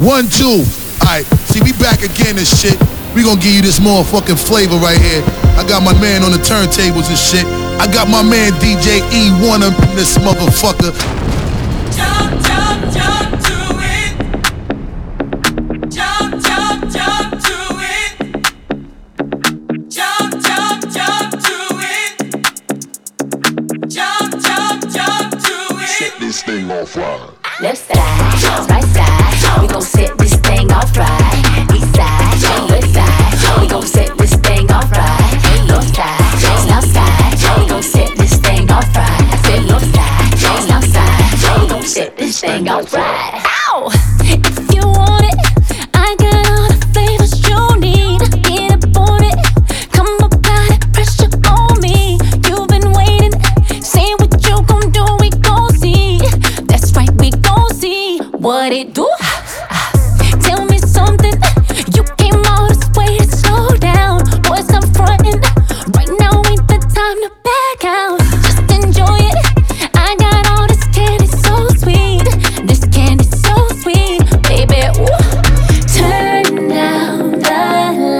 1, 2. Alright, see, we back again and shit. We gonna give you this motherfucking flavor right here. I got my man on the turntables and shit. I got my man DJ E1 up in this motherfucker. Jump, jump, jump to it. Jump, jump, jump to it. Jump, jump, jump to it. Jump, jump, jump to it. Set this thing on fire. Left side, right side, we gon' set this thing off right. East side, west side, we gon' set this thing off right. North side, south side, we gon' set this thing off right. I said north side, south side, we gon' set this thing off right. Ow! If you want it, I got all the flavors you need. Get up on it, come apply the pressure on me. You've been waiting, see what you gon' do, we gon' see. That's right, we gon' see what it do. Tell me something. You came all this way to slow down. Boys, I'm frontin'. Right now ain't the time to back out. Just enjoy it. I got all this candy so sweet. This candy's so sweet, baby. Ooh. Turn down the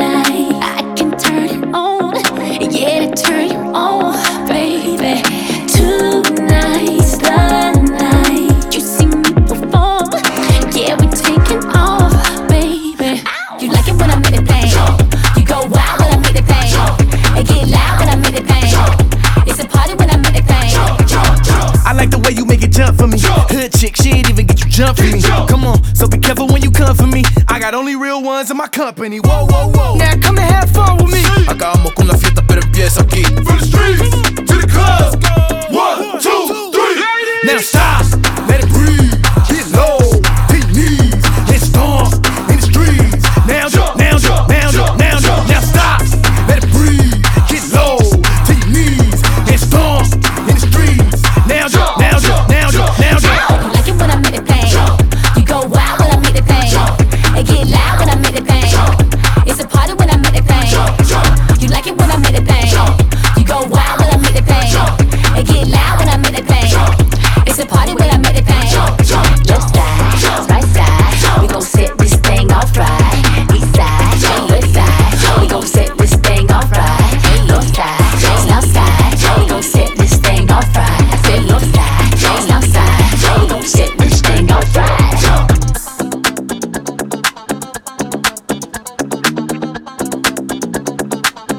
light. I can turn it on. Yeah, to turn you on, baby. Tonight's the night. You see me perform. Yeah, we taking off, baby. You like it when I make the thing. You go wild when I make the thing. It get loud when I make the thing. It's a party when I make the thing. I like the way you make it jump for me. Hood chick, she ain't even get you jump for me. Come on, so be careful when you come for me. I got only real ones in my company. Whoa, whoa, whoa. Now come and have fun with me. Acabamos con la fiesta, pero empieza aquí. From the streets to the club. 1, 2, 3. Now stop, let it breathe. Get low, hit knees, hit stomp in the streets. Now jump, now jump, now jump, now jump. Now stop, let it breathe. Get low, hit knees, hit stomp in the streets. Now jump, now jump, now jump, now jump. You like it when I make the thing. You go wild when I make the thing. It get loud when I make the thing. It's a party when I make the thing. You like it when I make the thing. You go wild when I make the thing. It get loud when I make the thing. It's a party when I make the thing. Left side, right side, we gon' set this thing off right. East side, west side, we gon' set this thing off right. North side, south side, we gon' set this thing off right. I said north side, south side, we gon' set this thing off right.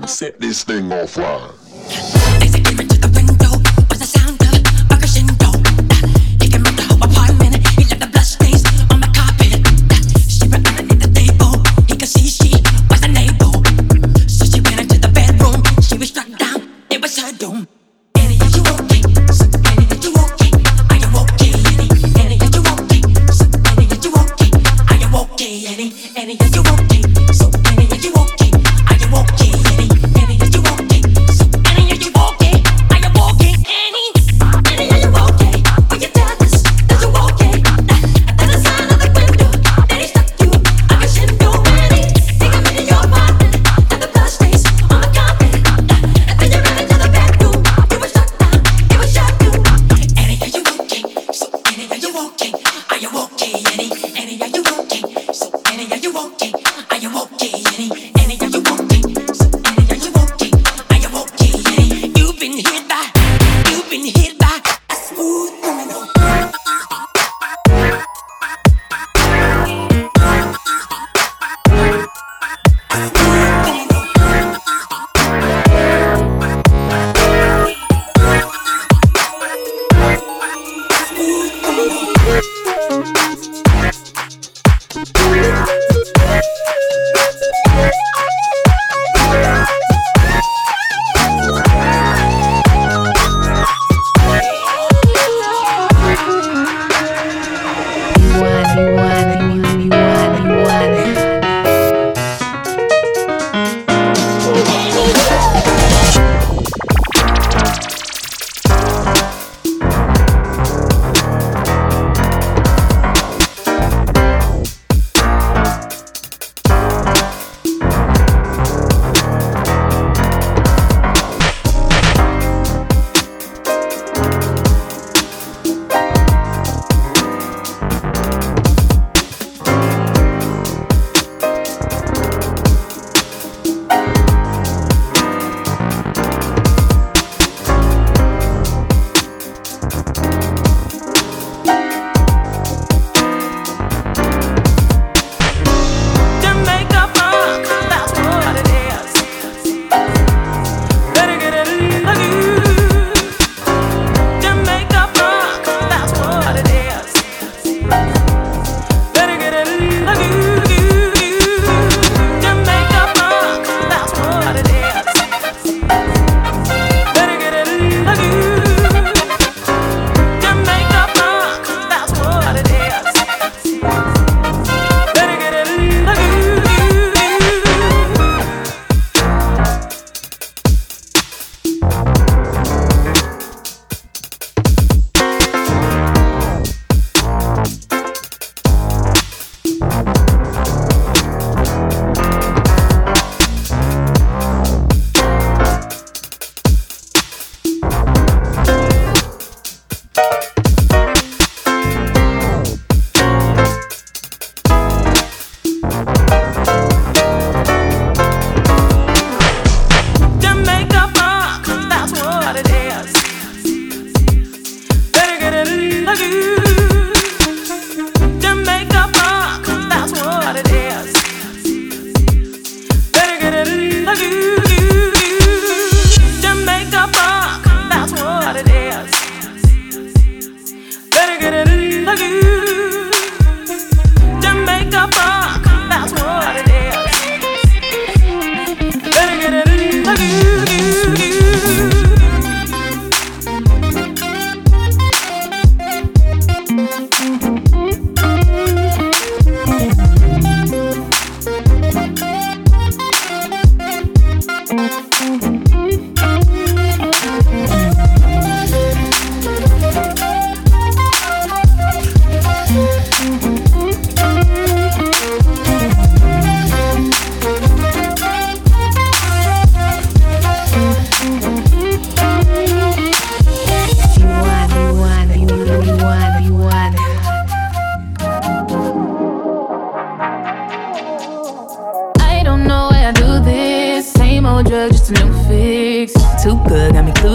Set this thing on fire. Annie, are you okay? So Annie, are you okay? Are you okay? Annie, are you okay? So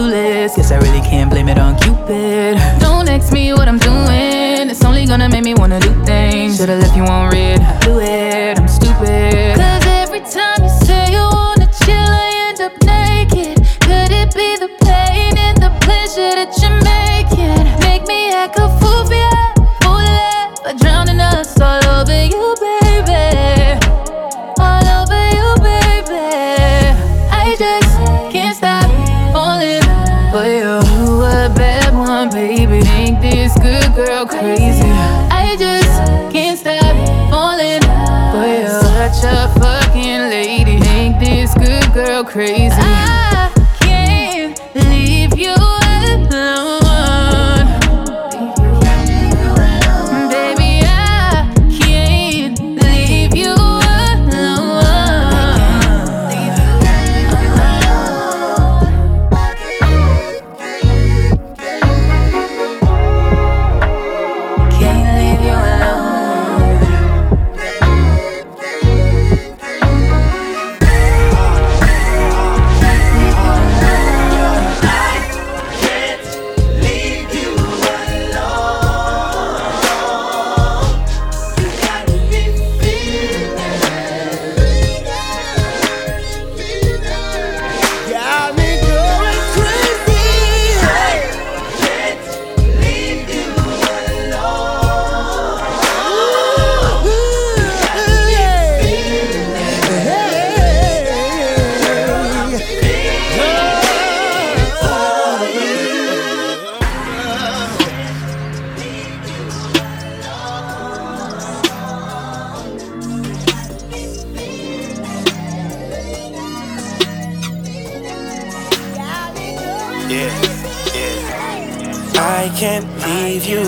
clueless. Guess I really can't blame it on Cupid. Don't ask me what I'm doing. It's only gonna make me wanna do things. Should've left you on red. Do it, I'm stupid. Cause every time you say you wanna chill, I end up naked. Could it be the pain and the pleasure that you're making? Make me act a fool, yeah, fool yeah, by drowning us all over you, baby. All over you, baby. I just can't stop falling for you. You a bad one, baby. Make this good girl crazy. I just can't stop falling for you. Such a fucking lady. Make this good girl crazy. I can't leave you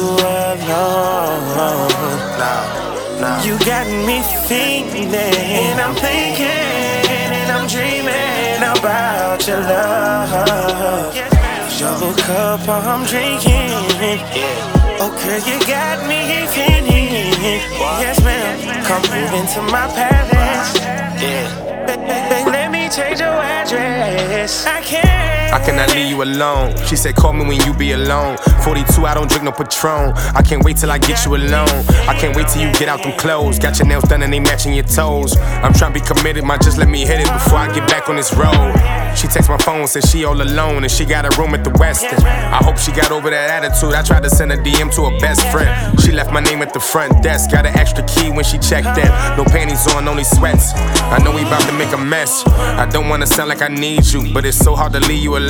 alone. She said, call me when you be alone. 42, I don't drink no Patron. I can't wait till I get you alone. I can't wait till you get out them clothes. Got your nails done and they matching your toes. I'm trying to be committed, might just let me hit it before I get back on this road. She texts my phone, says she all alone and she got a room at the Westin. I hope she got over that attitude. I tried to send a DM to her best friend. She left my name at the front desk. Got an extra key when she checked in. No panties on, only sweats. I know we about to make a mess. I don't wanna sound like I need you, but it's so hard to leave you alone.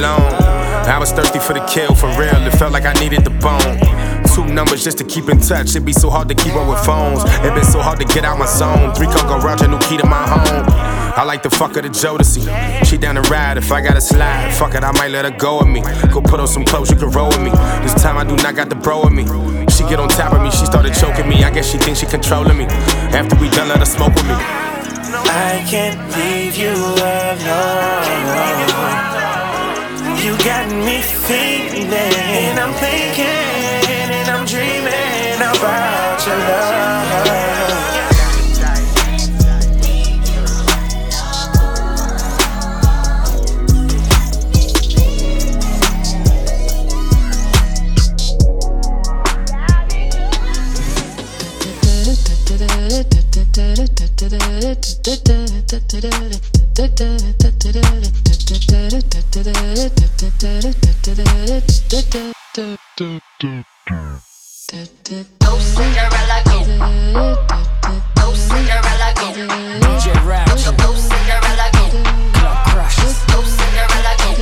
I was thirsty for the kill, for real, it felt like I needed the bone. Two numbers just to keep in touch, it be so hard to keep up with phones. It been so hard to get out my zone, 3-car garage, a new key to my home. I like the fuck of the Jodeci, she down to ride if I gotta slide. Fuck it, I might let her go with me, go put on some clothes, you can roll with me. This time I do not got the bro with me. She get on top of me, she started choking me, I guess she thinks she controlling me. After we done, let her smoke with me. I can't leave you alone. You got me feeling, and I'm thinking, and I'm dreaming about your love. Cinderella, go, go, Cinderella, go, go, Cinderella, go, go, Cinderella, go, go,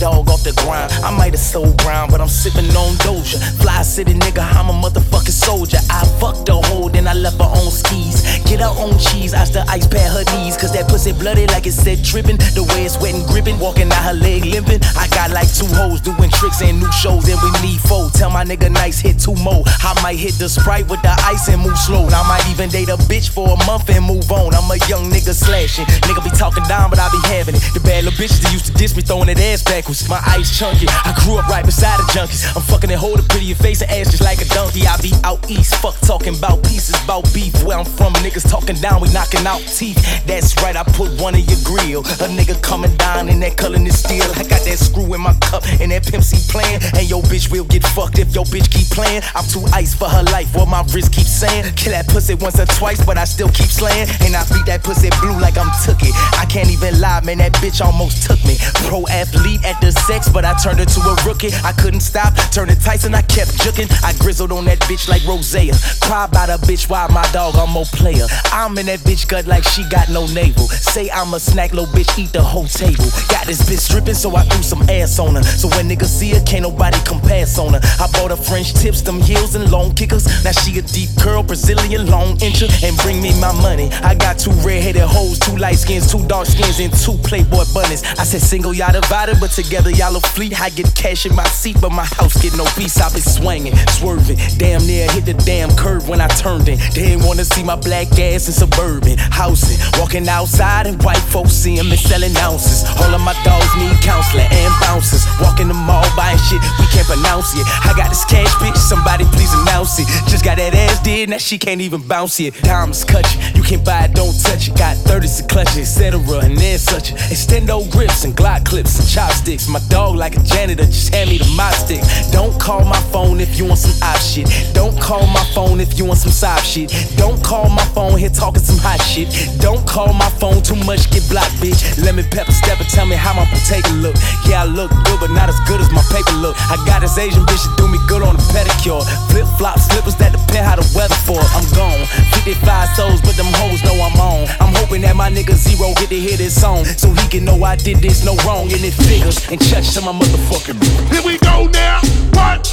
dog off the grind. I might have sold brown, but I'm sipping on Doja. Fly city nigga, I'm a motherfucking soldier. I fucked the hoe, then I left her on skis. Get her own cheese, I still ice pad her knees. Cause that pussy bloody like it said dripping. The way it's wet and gripping, walking out her leg limping. I got like two hoes doing tricks and new shows, and we need four. Tell my nigga nice, hit two more. I might hit the Sprite with the ice and move slow. I might even date a bitch for a month and move on. I'm a young nigga slashing. Nigga be talking down, but I be having it. The bad little bitches that used to diss me, throwing that ass backwards. My ice chunky, I grew up right beside the junkies. I'm fucking that hoe, the prettier face and ass just like a donkey. I be out east, fuck talking about pieces, about beef. Where I'm from, niggas talking down, we knocking out teeth. That's right, I put one in your grill. A nigga coming down in that color is steel. I got that screw in my cup and that Pimp C plan. And your bitch will get fucked if your bitch keep playing. I'm too ice for her life, what my wrist keeps saying. Kill that pussy once or twice, but I still keep slaying. And I beat that pussy blue like I'm took it. I can't even lie, man, that bitch almost took me. Pro athlete at the sex, but I turned her to a rookie. I couldn't stop, turned to Tyson, I kept juking. I grizzled on that bitch like Rosea. Cry about a bitch, why my dog, I'm more player. I'm in that bitch gut like she got no navel. Say I'm a snack, little bitch, eat the whole table. Got this bitch dripping, so I threw some ass on her. So when niggas see her, can't nobody come pass on her. I bought her French tips, them heels and long kickers. Now she a deep curl, Brazilian long incher. And bring me my money. I got two red-headed hoes, two light skins, two dark skins, and two Playboy bunnies. I said single, y'all divided, but together y'all a fleet. I get cash in my seat, but my house get no peace. I been swinging, swerving, damn near hit the damn curb when I turned in. They didn't wanna see my black ass in suburban housing, walking outside and white folks seeing me selling ounces. All of my dogs need counseling and bouncers. Walking the mall buying shit, we can't pronounce it. I got this cash, bitch, somebody please announce it. Just got that ass did, now she can't even bounce it. Diamonds cut you, you can't buy it, don't touch it. Got 30s to clutch it, etc. and then such. Extendo grips and Glock clips and chopsticks. My dog like a janitor, just hand me the mop stick. Don't call my phone if you want some op shit. Don't call my phone if you want some sob shit. Don't call my phone, here talking some hot shit. Don't call my phone, too much get blocked, bitch. Lemon pepper stepper, tell me how my potato look. Yeah, I look good, but not as good as my paper look. I got this Asian bitch that do me good on a pedicure. Flip flop slippers that depend how the weather for. I'm gone, 55 souls, but them hoes know I'm on. I'm hoping that my nigga Zero get to hear this song, so he can know I did this no wrong. And it figures and touch to my motherfucking. Here we go now, what?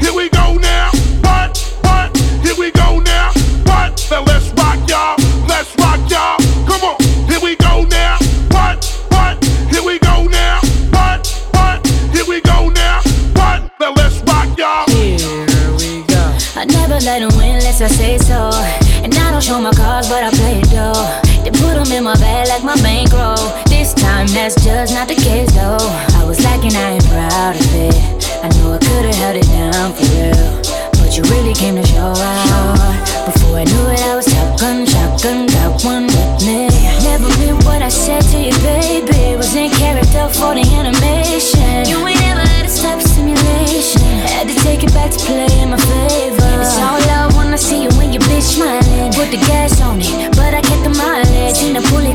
Here we go now, what? Here we go now, what? Now let's rock y'all, let's rock y'all. Come on, here we go now, what? Here we go now, what? Here we go now, what? Now let's rock y'all. Here we go. I never let him win unless I say so. And I don't show my cards, but I play it though. They put them in my bag like my bankroll. This time, that's just not the case though. I was lacking, I ain't proud of it. I know I could've held it down for real, but you really came to show out. Before I knew it, I was shotgun, got one with me. Never meant what I said to you, baby. Was in character for the animation. You ain't ever let it stop simulation. Had to take it back to play in my favor. It's all love when I see you when you bitch smiling. Put the gas on it, but I kept the mileage in the pool.